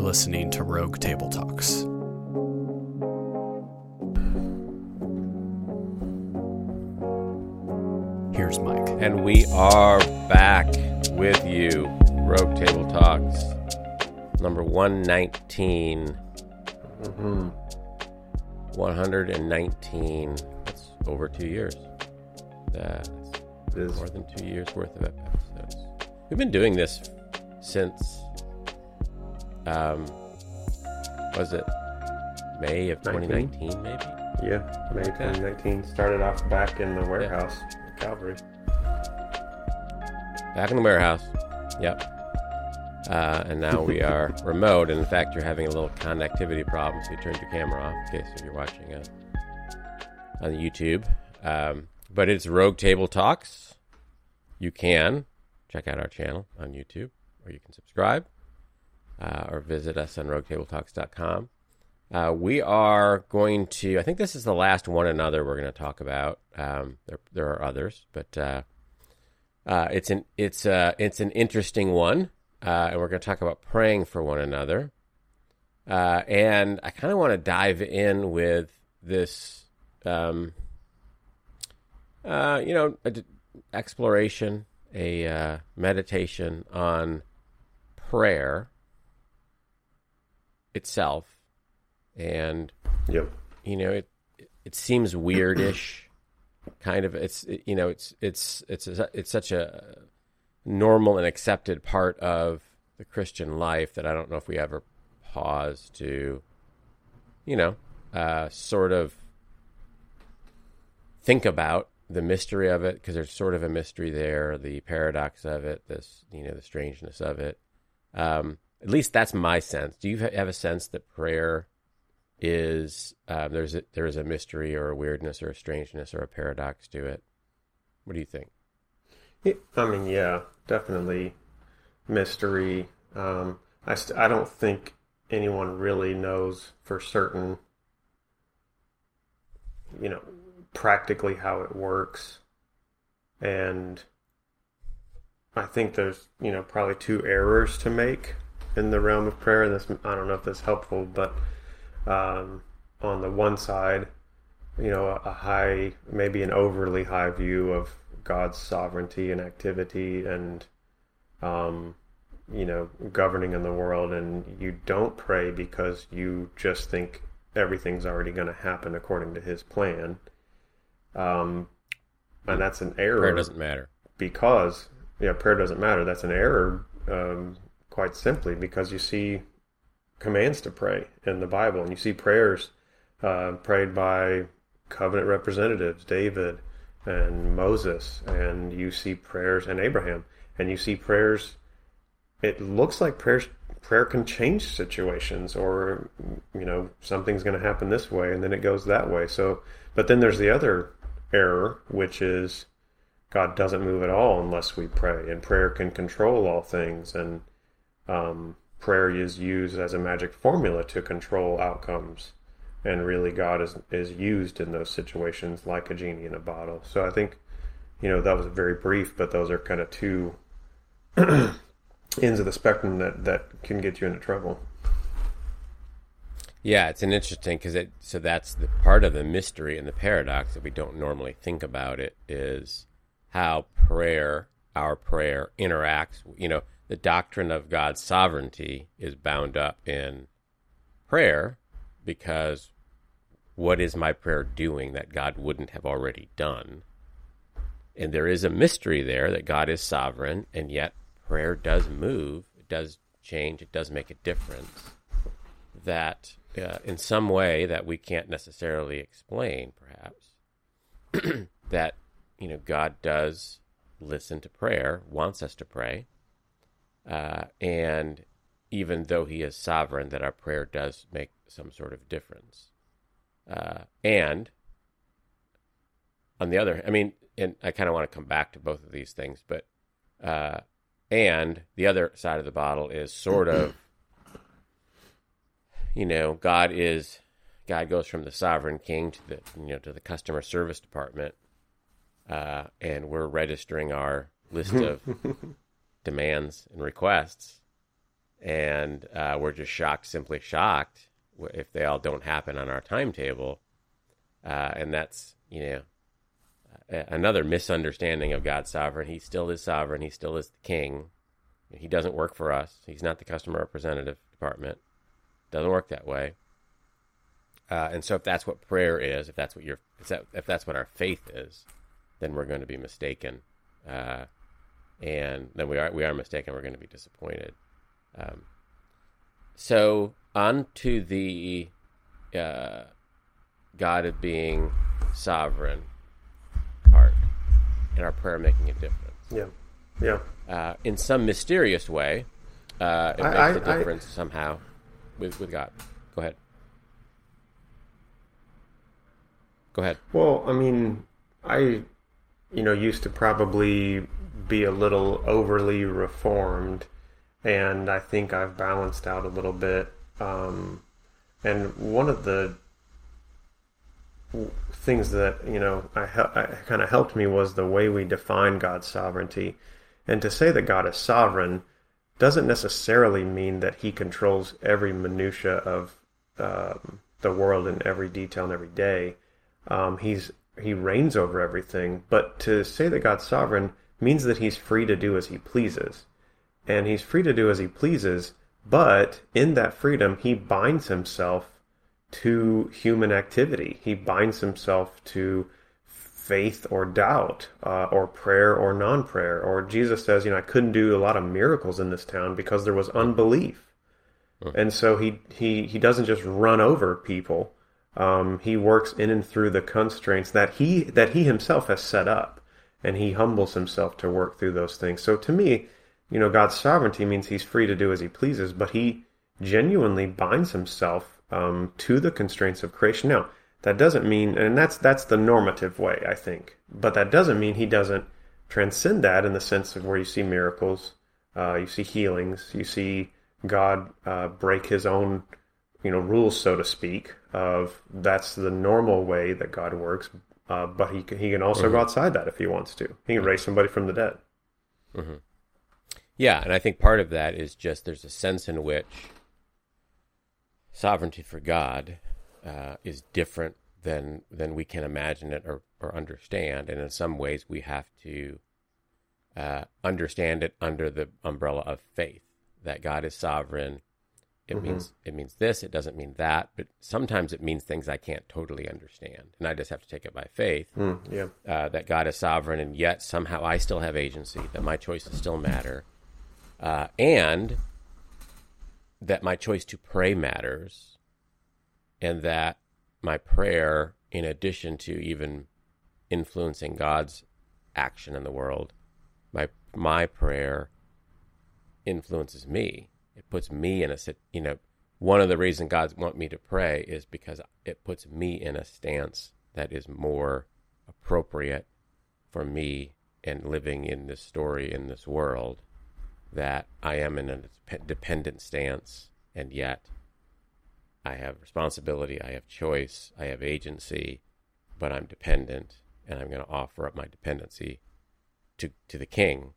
are listening to Rogue Table Talks. Here's Mike. And we are back with you, Rogue Table Talks, number 119. 119. That's over 2 years. That's more than 2 years worth of episodes. We've been doing this since was it May of 2019 maybe? Yeah, May 2019. Started off back in the warehouse at Calvary. Back in the warehouse. Yep. And now we are remote, and in fact you're having a little connectivity problem, so you turned your camera off in case if you're watching it on YouTube. But it's Rogue Table Talks. You can check out our channel on YouTube, or you can subscribe, or visit us on roguetabletalks.com. We are going to, I think this is the last one another we're going to talk about. There are others, but it's an interesting one. And we're going to talk about praying for one another. And I kind of want to dive in with this, exploration, a meditation on prayer itself. And, it seems weirdish kind of, it's such a normal and accepted part of the Christian life that I don't know if we ever pause to, sort of think about the mystery of it, because there's sort of a mystery there, the paradox of it, this, the strangeness of it. At least that's my sense. Do you have a sense that prayer is, there is a mystery or a weirdness or a strangeness or a paradox to it? What do you think? Yeah, definitely mystery. I don't think anyone really knows for certain, practically how it works. And I think there's, probably two errors to make in the realm of prayer. And this, I don't know if that's helpful, but on the one side, an overly high view of God's sovereignty and activity and, governing in the world. And you don't pray because you just think everything's already going to happen according to his plan. And that's an error. Prayer doesn't matter. Because, prayer doesn't matter. That's an error, quite simply, because you see commands to pray in the Bible. And you see prayers prayed by covenant representatives, David, and Moses, and you see prayers, and Abraham, and you see prayers. It looks like prayer can change situations, or something's going to happen this way and then it goes that way. So, but then there's the other error, which is God doesn't move at all unless we pray, and prayer can control all things, and prayer is used as a magic formula to control outcomes. And really, God is used in those situations like a genie in a bottle. So I think, that was very brief, but those are kind of two ends of the spectrum that can get you into trouble. Yeah, it's an interesting, so that's the part of the mystery and the paradox that we don't normally think about. It is how our prayer interacts. The doctrine of God's sovereignty is bound up in prayer. Because what is my prayer doing that God wouldn't have already done? And there is a mystery there that God is sovereign, and yet prayer does move, it does change, it does make a difference that in some way that we can't necessarily explain, perhaps, that, God does listen to prayer, wants us to pray, and even though he is sovereign, that our prayer does make some sort of difference. And on the other, and I kind of want to come back to both of these things, but, and the other side of the bottle is sort of, God goes from the sovereign king to the, to the customer service department. And we're registering our list of demands and requests. And we're just shocked, simply shocked, if they all don't happen on our timetable. And that's, you know, another misunderstanding of God's sovereign. He still is sovereign. He still is the king. He doesn't work for us. He's not the customer representative department. Doesn't work that way. And so if that's what prayer is, if that's what our faith is, then we're going to be mistaken. And then we are mistaken. We're going to be disappointed. So on to the God of being sovereign part and our prayer making a difference. Yeah. In some mysterious way, it makes a difference somehow with God. Go ahead. Well, I mean, I used to probably be a little overly reformed, and I think I've balanced out a little bit. And one of the things that, kind of helped me was the way we define God's sovereignty. And to say that God is sovereign doesn't necessarily mean that he controls every minutia of the world and every detail and every day. He reigns over everything, but to say that God's sovereign means that he's free to do as he pleases. And he's free to do as he pleases, but in that freedom, he binds himself to human activity. He binds himself to faith or doubt, or prayer or non-prayer. Or Jesus says, I couldn't do a lot of miracles in this town because there was unbelief. Mm-hmm. And so he doesn't just run over people. He works in and through the constraints that he himself has set up, and he humbles himself to work through those things. So to me, God's sovereignty means he's free to do as he pleases, but he genuinely binds himself to the constraints of creation. Now, that doesn't mean, and that's the normative way, I think, but that doesn't mean he doesn't transcend that in the sense of where you see miracles, you see healings, you see God break his own rules, so to speak, of that's the normal way that God works, but he can also mm-hmm. go outside that if he wants to. He can raise somebody from the dead. Mm-hmm. Yeah, and I think part of that is just there's a sense in which sovereignty for God is different than we can imagine it or understand, and in some ways we have to understand it under the umbrella of faith, that God is sovereign. It means this, it doesn't mean that, but sometimes it means things I can't totally understand, and I just have to take it by faith, that God is sovereign, and yet somehow I still have agency, that my choices still matter, and that my choice to pray matters, and that my prayer, in addition to even influencing God's action in the world, my prayer influences me. It puts me in a, one of the reasons God wants me to pray is because it puts me in a stance that is more appropriate for me and living in this story, in this world, that I am in a dependent stance, and yet I have responsibility, I have choice, I have agency, but I'm dependent, and I'm going to offer up my dependency to the King.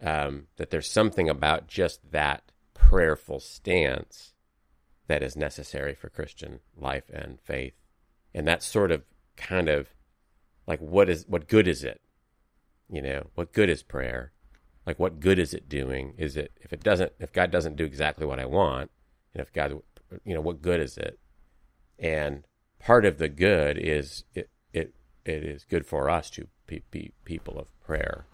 That there's something about just that prayerful stance that is necessary for Christian life and faith, and that's sort of kind of like what good is it? What good is prayer? Like, what good is it doing? Is it if God doesn't do exactly what I want, and if God, what good is it? And part of the good is it is good for us to be people of prayer,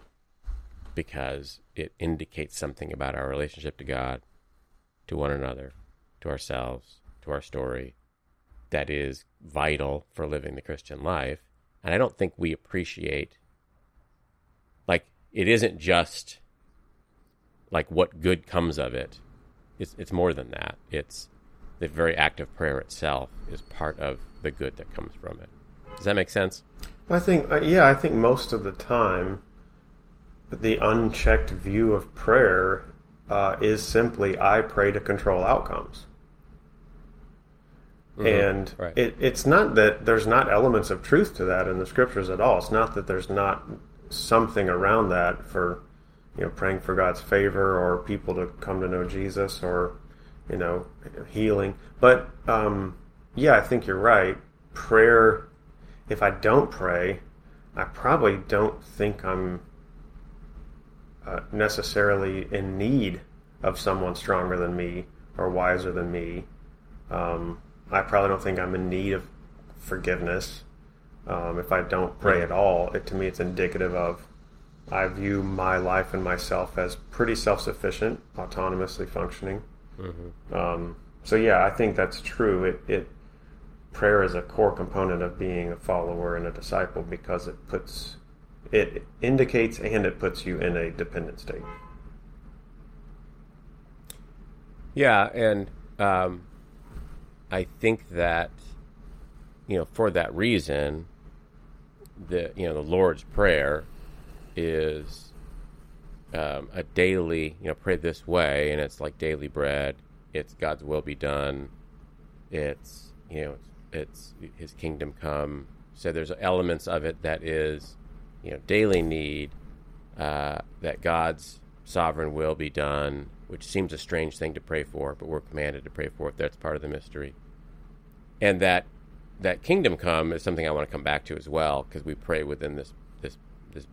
because it indicates something about our relationship to God, to one another, to ourselves, to our story, that is vital for living the Christian life. And I don't think we appreciate, it isn't just, what good comes of it. It's more than that. It's the very act of prayer itself is part of the good that comes from it. Does that make sense? I think most of the time, the unchecked view of prayer is simply, I pray to control outcomes. Mm-hmm. And right. It's not that there's not elements of truth to that in the scriptures at all. It's not that there's not something around that for praying for God's favor or people to come to know Jesus or, healing. But, yeah, I think you're right. Prayer, if I don't pray, I probably don't think I'm necessarily in need of someone stronger than me or wiser than me. I probably don't think I'm in need of forgiveness. If I don't pray at all, to me it's indicative of I view my life and myself as pretty self-sufficient, autonomously functioning. Mm-hmm. So yeah, I think that's true. Prayer is a core component of being a follower and a disciple because it indicates and it puts you in a dependent state. Yeah, and I think that for that reason, the Lord's Prayer is a daily, pray this way, and it's like daily bread. It's God's will be done. It's it's His kingdom come. So there's elements of it that is, daily need, that God's sovereign will be done, which seems a strange thing to pray for, but we're commanded to pray for it. That's part of the mystery. And that kingdom come is something I want to come back to as well, because we pray within this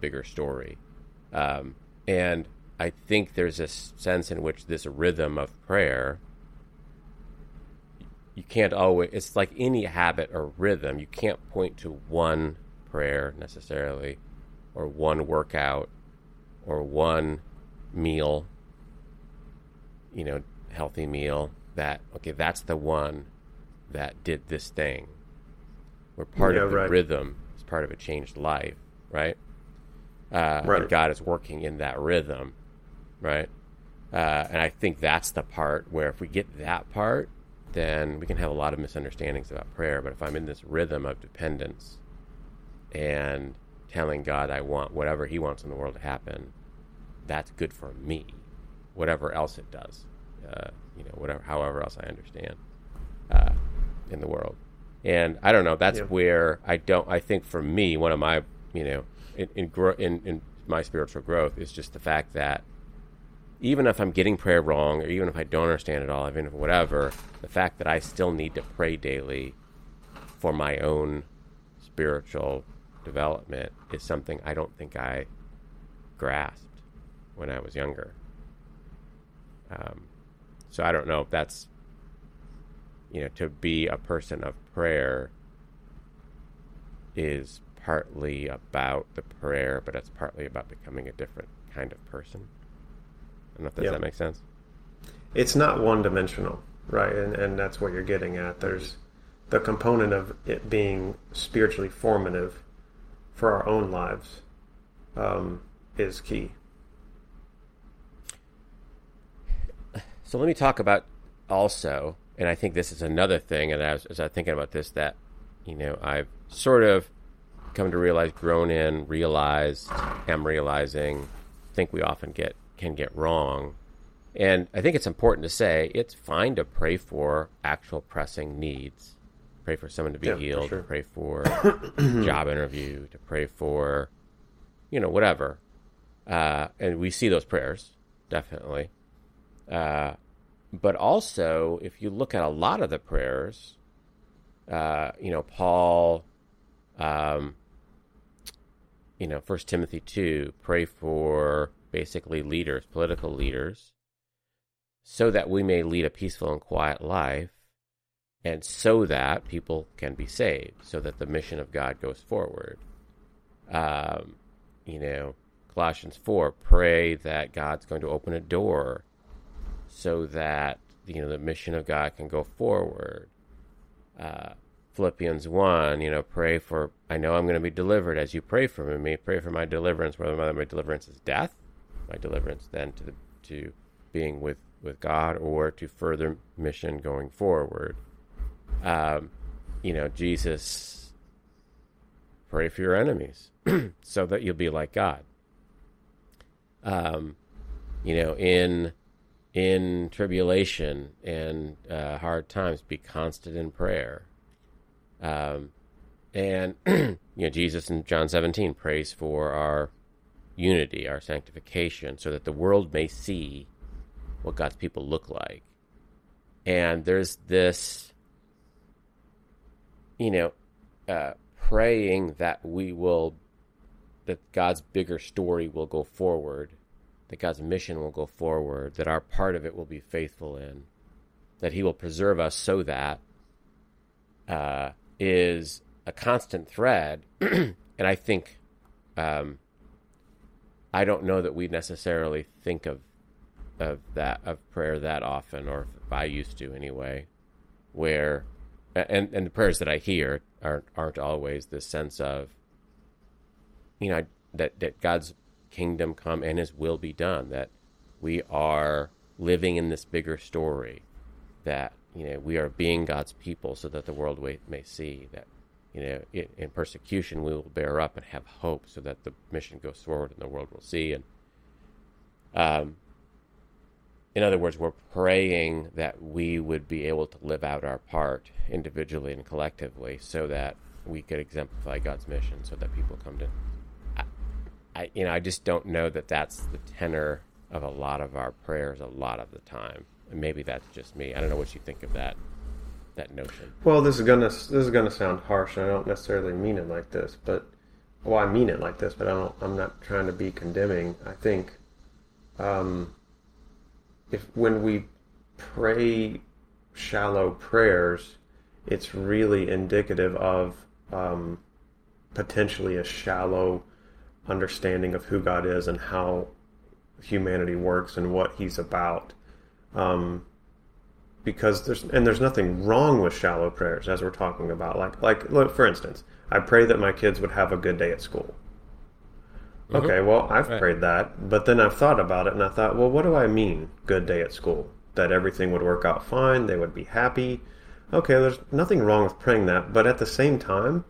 bigger story. And I think there's a sense in which this rhythm of prayer, you can't always, it's like any habit or rhythm, you can't point to one prayer necessarily, or one workout, or one meal, healthy meal, that's the one that did this thing. We're part of the rhythm, it's part of a changed life, right? Right. And God is working in that rhythm, right? And I think that's the part where if we get that part, then we can have a lot of misunderstandings about prayer. But if I'm in this rhythm of dependence and telling God I want whatever He wants in the world to happen, that's good for me, whatever else it does, however else I understand in the world. And I don't know, that's where I think for me, one of my, in my spiritual growth is just the fact that even if I'm getting prayer wrong, or even if I don't understand it all, even if whatever, the fact that I still need to pray daily for my own spiritual development is something I don't think I grasped when I was younger. So I don't know if that's, to be a person of prayer is partly about the prayer, but it's partly about becoming a different kind of person. I don't know if that makes sense. It's not one-dimensional, right? And that's what you're getting at. There's the component of it being spiritually formative for our own lives is key. So let me talk about also, and I think this is another thing, and as I was thinking about this, that, I've sort of come to realize, think we often can get wrong. And I think it's important to say it's fine to pray for actual pressing needs. Pray for someone to be healed, for sure. Pray for a job interview, to pray for, whatever. And we see those prayers, definitely. But also, if you look at a lot of the prayers, Paul, First Timothy 2, pray for basically leaders, political leaders, so that we may lead a peaceful and quiet life, and so that people can be saved, so that the mission of God goes forward. Colossians 4, pray that God's going to open a door so that, the mission of God can go forward. Philippians 1, pray for, I know I'm going to be delivered as you pray for me, pray for my deliverance, whether my deliverance is death, my deliverance then to being with God, or to further mission going forward. Jesus, pray for your enemies so that you'll be like God. In tribulation and hard times, be constant in prayer. Jesus in John 17 prays for our unity, our sanctification, so that the world may see what God's people look like. And there's this, praying that that God's bigger story will go forward, that God's mission will go forward, that our part of it will be faithful in, that he will preserve us, so that is a constant thread. And I think, I don't know that we necessarily think of prayer that often, or if I used to anyway, where, and the prayers that I hear aren't always this sense of, that God's kingdom come and his will be done, that we are living in this bigger story, that, we are being God's people so that the world may see that, in persecution, we will bear up and have hope so that the mission goes forward and the world will see. And, in other words, we're praying that we would be able to live out our part individually and collectively so that we could exemplify God's mission, so that people come to... I just don't know that that's the tenor of a lot of our prayers a lot of the time. And maybe that's just me. I don't know what you think of that notion. Well, this is gonna sound harsh, and I don't necessarily mean it like this, I mean it like this, but I'm not trying to be condemning. I think when we pray shallow prayers, it's really indicative of potentially a shallow understanding of who God is and how humanity works and what he's about. Because there's nothing wrong with shallow prayers, as we're talking about. Like look, for instance, I pray that my kids would have a good day at school. Mm-hmm. Okay, well, I've prayed that, but then I've thought about it, and I thought, well, what do I mean, good day at school? That everything would work out fine, they would be happy. Okay, there's nothing wrong with praying that, but at the same time,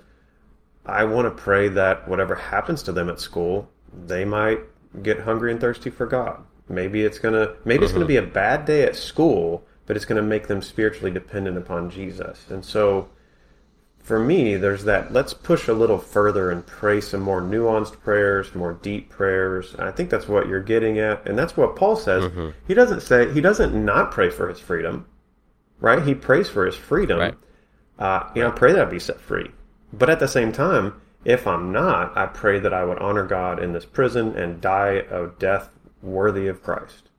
I want to pray that whatever happens to them at school, they might get hungry and thirsty for God. Maybe it's gonna be a bad day at school, but it's gonna make them spiritually dependent upon Jesus. And so, for me, there's that. Let's push a little further and pray some more nuanced prayers, more deep prayers. And I think that's what you're getting at, and that's what Paul says. Mm-hmm. He doesn't not pray for his freedom, right? He prays for his freedom. Right. Pray that I be set free. But at the same time, if I'm not, I pray that I would honor God in this prison and die a death worthy of Christ.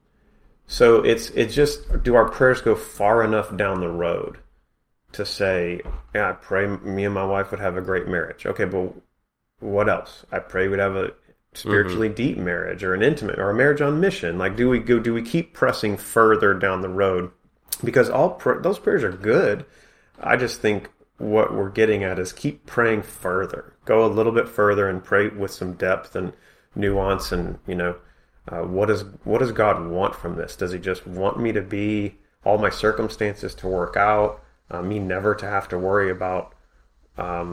So it's just, do our prayers go far enough down the road to say, I pray me and my wife would have a great marriage. Okay, but what else? I pray we'd have a spiritually deep marriage, or an intimate, or a marriage on mission. Like, do we keep pressing further down the road? Because all those prayers are good. I just think what we're getting at is keep praying further. Go a little bit further and pray with some depth and nuance, and what does God want from this? Does he just want me to be, all my circumstances to work out, me never to have to worry about our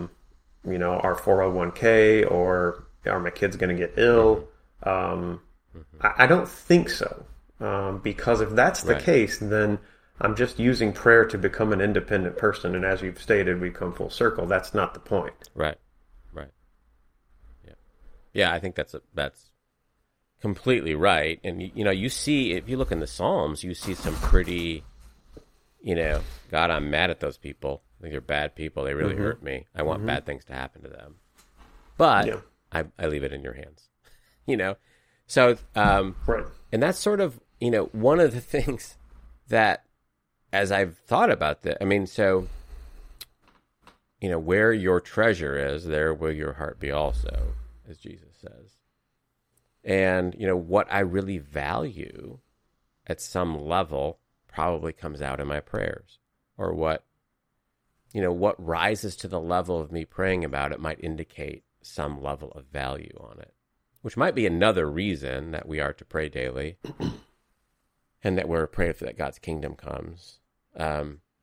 401k, or are my kids going to get ill? I don't think so, because if that's the case, then I'm just using prayer to become an independent person, and as you've stated, we come full circle. That's not the point. Right. Yeah. I think that's completely right. And you see, if you look in the Psalms, you see some pretty, God, I'm mad at those people. I think they're bad people. They really hurt me. I want bad things to happen to them, but I leave it in your hands. So and that's sort of one of the things that, as I've thought about that, where your treasure is, there will your heart be also, as Jesus says. And, what I really value at some level probably comes out in my prayers, or what rises to the level of me praying about it might indicate some level of value on it, which might be another reason that we are to pray daily and that we're praying for that God's kingdom comes.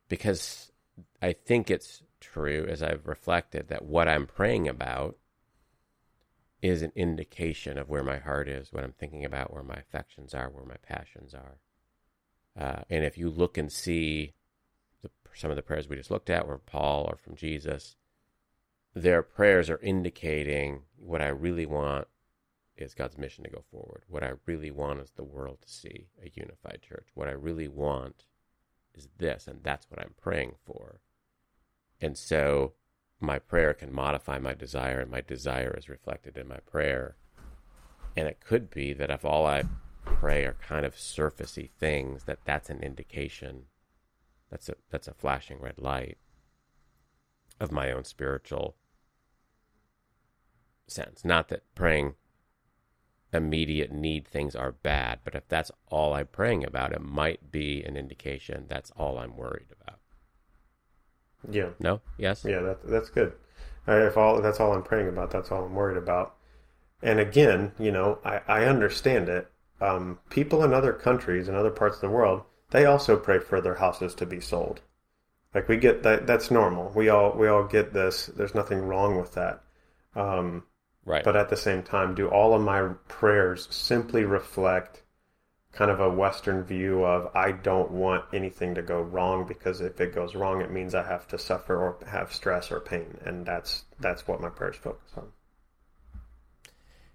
Because I think it's true, as I've reflected, that what I'm praying about is an indication of where my heart is, what I'm thinking about, where my affections are, where my passions are. And if you look and see some of the prayers we just looked at were Paul or from Jesus, their prayers are indicating what I really want is God's mission to go forward. What I really want is the world to see a unified church. What I really want is this, and that's what I'm praying for. And so my prayer can modify my desire, and my desire is reflected in my prayer. And it could be that if all I pray are kind of surfacey things, that's an indication, that's a flashing red light of my own spiritual sense. Not that praying immediate need things are bad, but if that's all I'm praying about, it might be an indication that's all I'm worried about. Yeah. No? Yes? Yeah, that's good. That's all I'm praying about, that's all I'm worried about. And again, I understand it. People in other countries, in other parts of the world, they also pray for their houses to be sold. Like, we get that, that's normal. We all get this. There's nothing wrong with that. Right. But at the same time, do all of my prayers simply reflect kind of a Western view of, I don't want anything to go wrong, because if it goes wrong, it means I have to suffer or have stress or pain. And that's what my prayers focus on.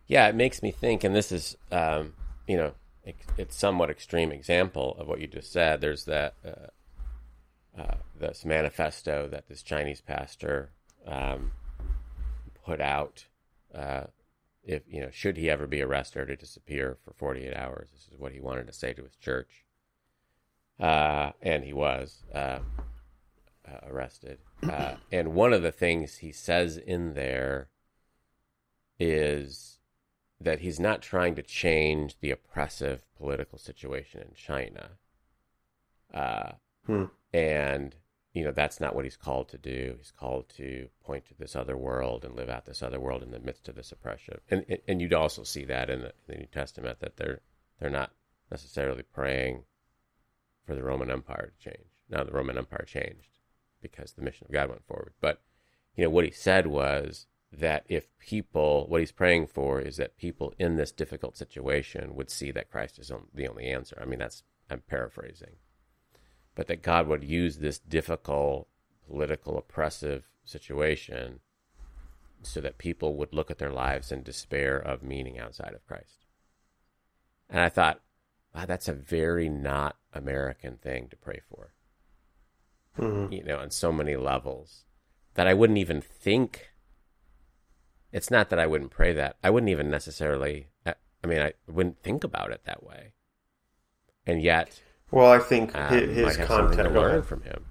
Yeah, it makes me think, and this is, it's somewhat extreme example of what you just said. There's that this manifesto that this Chinese pastor put out. If should he ever be arrested or disappear for 48 hours, this is what he wanted to say to his church. And he was arrested. And one of the things he says in there is that he's not trying to change the oppressive political situation in China. And, that's not what he's called to do. He's called to point to this other world and live out this other world in the midst of this oppression. And you'd also see that in the New Testament, that they're not necessarily praying for the Roman Empire to change. Now, the Roman Empire changed because the mission of God went forward. But, what he said was that what he's praying for is that people in this difficult situation would see that Christ is the only answer. I mean, I'm paraphrasing. But that God would use this difficult, political, oppressive situation so that people would look at their lives and despair of meaning outside of Christ. And I thought, wow, that's a very not American thing to pray for, on so many levels, that I wouldn't even think. It's not that I wouldn't pray that. I wouldn't even necessarily, I wouldn't think about it that way. And yet... Well, I think his context. Learn from him.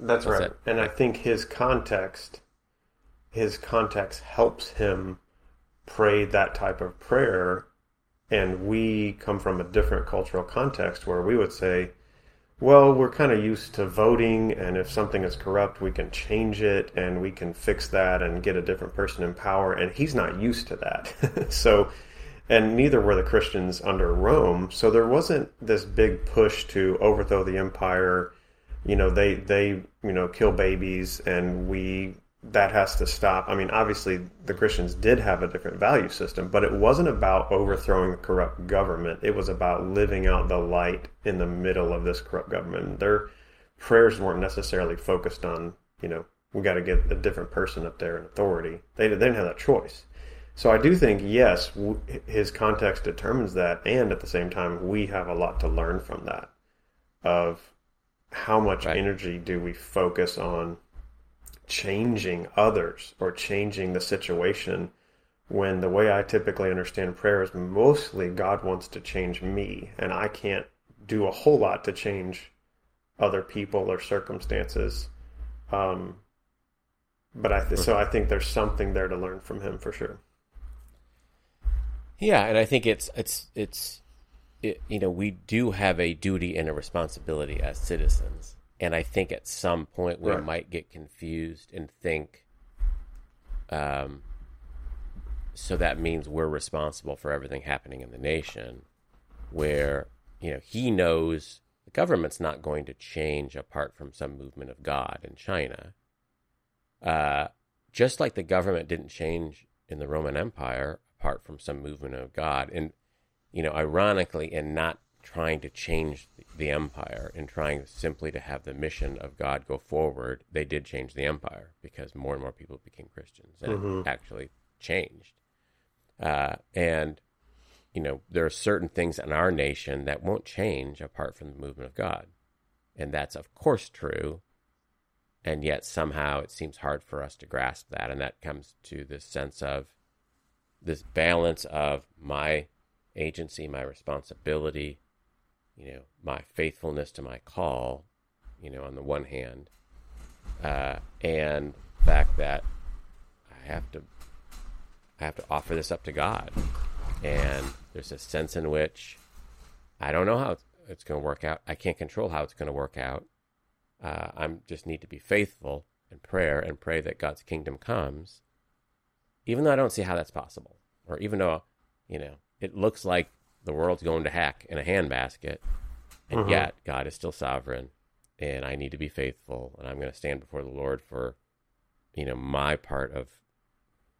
That's right, and I think his context helps him pray that type of prayer. And we come from a different cultural context where we would say, "Well, we're kind of used to voting, and if something is corrupt, we can change it, and we can fix that, and get a different person in power." And he's not used to that, so. And neither were the Christians under Rome, so there wasn't this big push to overthrow the empire. They kill babies, and that has to stop. I mean, obviously, the Christians did have a different value system, but it wasn't about overthrowing the corrupt government. It was about living out the light in the middle of this corrupt government. Their prayers weren't necessarily focused on, we got to get a different person up there in authority. They didn't have that choice. So I do think, yes, his context determines that, and at the same time, we have a lot to learn from that, of how much energy do we focus on changing others or changing the situation, when the way I typically understand prayer is mostly God wants to change me, and I can't do a whole lot to change other people or circumstances. So I think there's something there to learn from him for sure. Yeah, and I think it's we do have a duty and a responsibility as citizens, and I think at some point we might get confused and think, so that means we're responsible for everything happening in the nation, where he knows the government's not going to change apart from some movement of God in China, just like the government didn't change in the Roman Empire. Apart from some movement of God, and ironically, in not trying to change the empire and trying simply to have the mission of God go forward, they did change the empire because more and more people became Christians, and it actually changed. And, you know, there are certain things in our nation that won't change apart from the movement of God. And that's, of course, true. And yet somehow it seems hard for us to grasp that. And that comes to this sense of this balance of my agency, my responsibility, you know, my faithfulness to my call, you know, on the one hand, and the fact that I have to offer this up to God. And there's a sense in which I don't know how it's going to work out. I can't control how it's going to work out. I just need to be faithful in prayer and pray that God's kingdom comes, even though I don't see how that's possible. Or even though, you know, it looks like the world's going to heck in a handbasket, and yet God is still sovereign, and I need to be faithful, and I'm going to stand before the Lord for, you know, my part of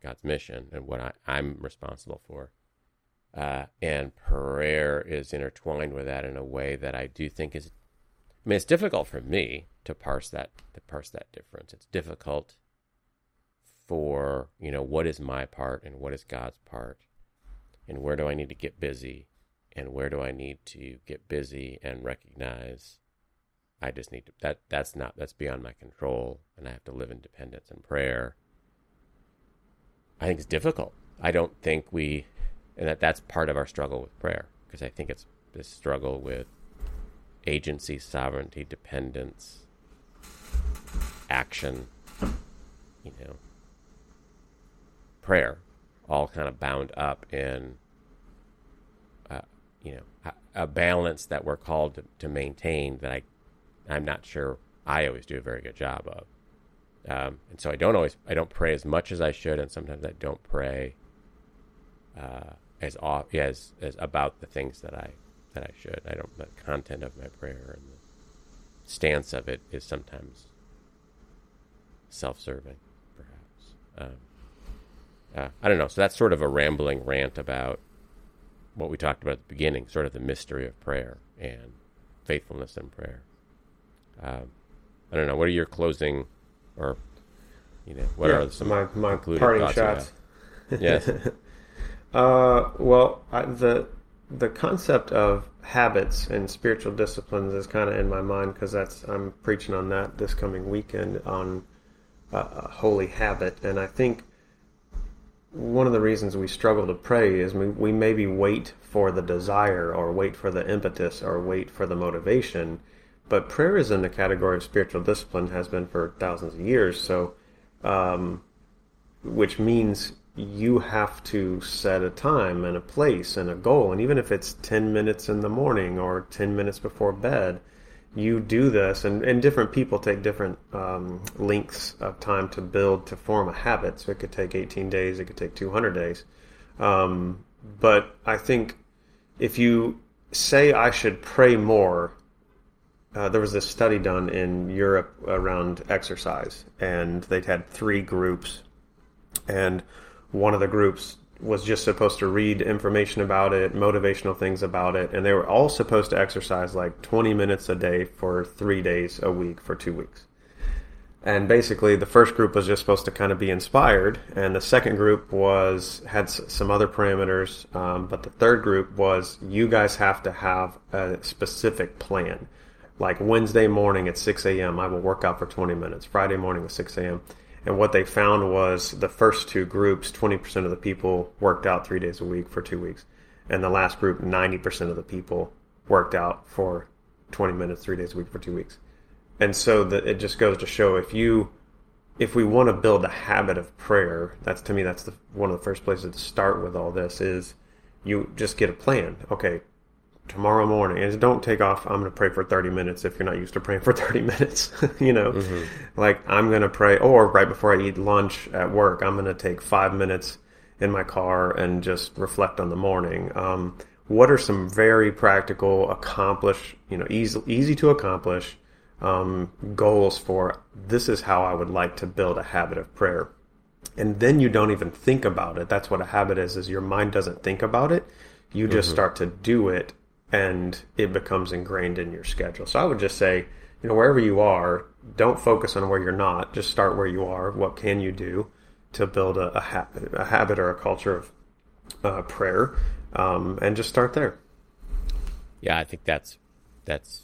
God's mission and what I'm responsible for. And prayer is intertwined with that in a way that I do think is, I mean, it's difficult for me to parse that difference. It's difficult for, you know, what is my part and what is God's part, and where do I need to get busy, and where do I need to get busy and recognize I just need to, that's beyond my control, and I have to live in dependence and prayer. I think it's difficult. I don't think we, and that's part of our struggle with prayer, because I think it's this struggle with agency, sovereignty, dependence, action, you know, prayer, all kind of bound up in, you know, a balance that we're called to maintain that I'm not sure I always do a very good job of. And so I don't pray as much as I should, and sometimes I don't pray as about the things that I should. I don't, the content of my prayer and the stance of it is sometimes self-serving, perhaps. I don't know. So that's sort of a rambling rant about what we talked about at the beginning, sort of the mystery of prayer and faithfulness in prayer. I don't know. What are your closing, or, you know, what are some my parting shots? Yes. Well, the concept of habits and spiritual disciplines is kind of in my mind, because I'm preaching on that this coming weekend on a holy habit. And I think one of the reasons we struggle to pray is we maybe wait for the desire, or wait for the impetus, or wait for the motivation. But prayer is in the category of spiritual discipline, has been for thousands of years. So, which means you have to set a time and a place and a goal. And even if it's 10 minutes in the morning or 10 minutes before bed, you do this. And different people take different lengths of time to form a habit. So it could take 18 days, it could take 200 days. But I think if you say, I should pray more, there was this study done in Europe around exercise, and they'd had 3 groups, and one of the groups was just supposed to read information about it, motivational things about it, and they were all supposed to exercise like 20 minutes a day for 3 days a week for 2 weeks. And basically, the first group was just supposed to kind of be inspired, and the second group had some other parameters, but the third group was, you guys have to have a specific plan. Like Wednesday morning at 6 a.m., I will work out for 20 minutes. Friday morning at 6 a.m. And what they found was the first 2 groups, 20% of the people worked out 3 days a week for 2 weeks. And the last group, 90% of the people worked out for 20 minutes, 3 days a week for 2 weeks. And so it just goes to show, if we want to build a habit of prayer, that's one of the first places to start with all this, is you just get a plan. Okay, tomorrow morning, and don't take off, I'm going to pray for 30 minutes if you're not used to praying for 30 minutes, you know, like I'm going to pray, or right before I eat lunch at work, I'm going to take 5 minutes in my car and just reflect on the morning. What are some very practical, easy to accomplish, goals for, this is how I would like to build a habit of prayer. And then you don't even think about it. That's what a habit is your mind doesn't think about it. You just start to do it, and it becomes ingrained in your schedule. So I would just say, you know, wherever you are, don't focus on where you're not. Just start where you are. What can you do to build a habit or a culture of prayer, and just start there. Yeah, I think that's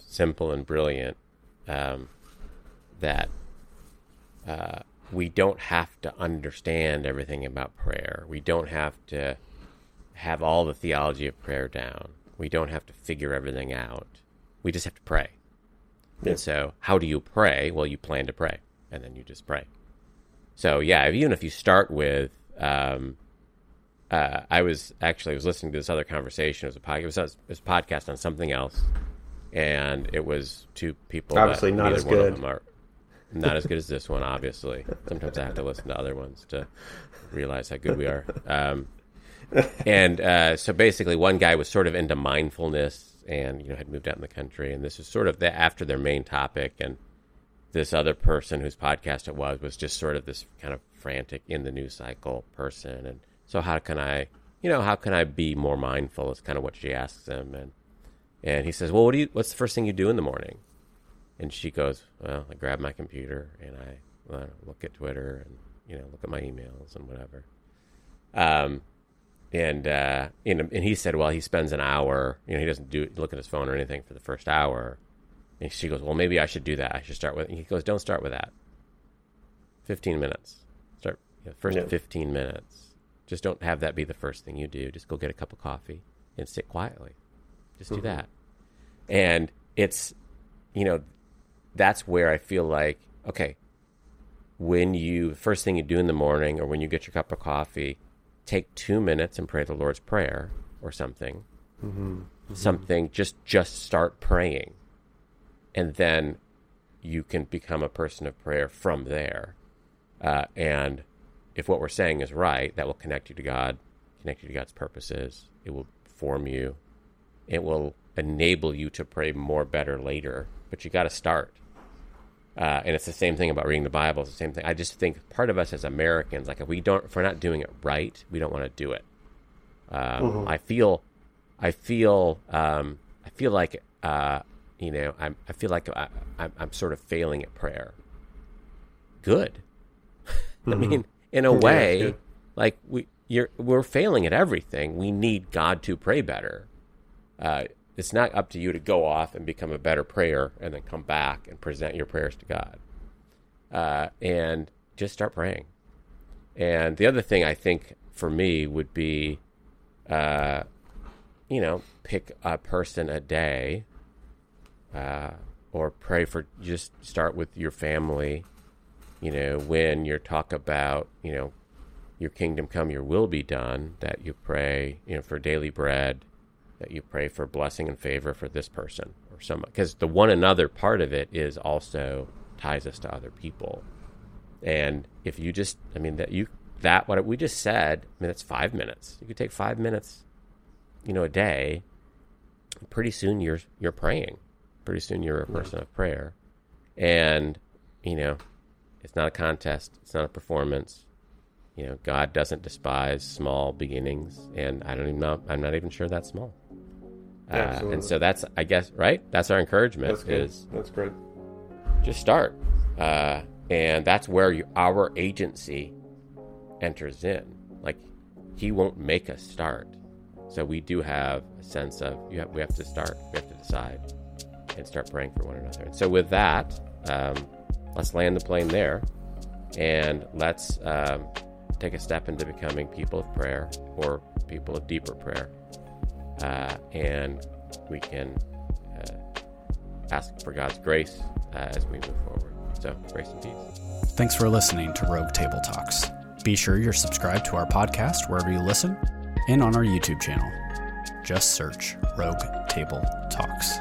simple and brilliant. That we don't have to understand everything about prayer. We don't have to have all the theology of prayer down. We don't have to figure everything out. We just have to pray. Yeah. And so how do you pray? Well, you plan to pray, and then you just pray. So, yeah, even if you start with, I was listening to this other conversation. It was a podcast on something else, and it was two people. Obviously not as good. Not as good as this one, obviously. Sometimes I have to listen to other ones to realize how good we are. So basically one guy was sort of into mindfulness and, had moved out in the country. And this is sort of after their main topic. And this other person whose podcast it was just sort of this kind of frantic in the news cycle person. And so how can I be more mindful is kind of what she asks him. And he says, well, what's the first thing you do in the morning? And she goes, well, I grab my computer and I look at Twitter and, look at my emails and whatever. And he said, well, he spends an hour, he doesn't look at his phone or anything for the first hour. And she goes, well, maybe I should do that. I should start with, and he goes, don't start with that. 15 minutes. Start first 15 minutes. Just don't have that be the first thing you do. Just go get a cup of coffee and sit quietly. Just do that. And it's, that's where I feel like, okay, when you, first thing you do in the morning or when you get your cup of coffee, take 2 minutes and pray the Lord's Prayer or something, just start praying. And then you can become a person of prayer from there. And if what we're saying is right, that will connect you to God, connect you to God's purposes. It will form you. It will enable you to pray more better later, but you got to start. And it's the same thing about reading the Bible. It's the same thing. I just think part of us as Americans, like if we're not doing it right, we don't want to do it. I feel like I'm sort of failing at prayer. Good. I mean, in a way, like we're failing at everything. We need God to pray better. It's not up to you to go off and become a better prayer and then come back and present your prayers to God. And just start praying. And the other thing I think for me would be, pick a person a day, or pray for, just start with your family, when you talk about, your kingdom come, your will be done, that you pray, for daily bread, that you pray for blessing and favor for this person or someone, because the one another part of it is also ties us to other people. And if you just, what we just said, that's 5 minutes. You could take 5 minutes, a day. Pretty soon you're praying. Pretty soon you're a person of prayer. And, it's not a contest. It's not a performance. God doesn't despise small beginnings, and I'm not even sure that's small. And so that's, I guess, right? That's our encouragement. That's good. That's great. Just start. And that's where our agency enters in. Like, he won't make us start. So we do have a sense of, we have to start, we have to decide, and start praying for one another. And so with that, let's land the plane there, and let's take a step into becoming people of prayer or people of deeper prayer. And we can ask for God's grace as we move forward. So, grace and peace. Thanks for listening to Rogue Table Talks. Be sure you're subscribed to our podcast wherever you listen and on our YouTube channel. Just search Rogue Table Talks.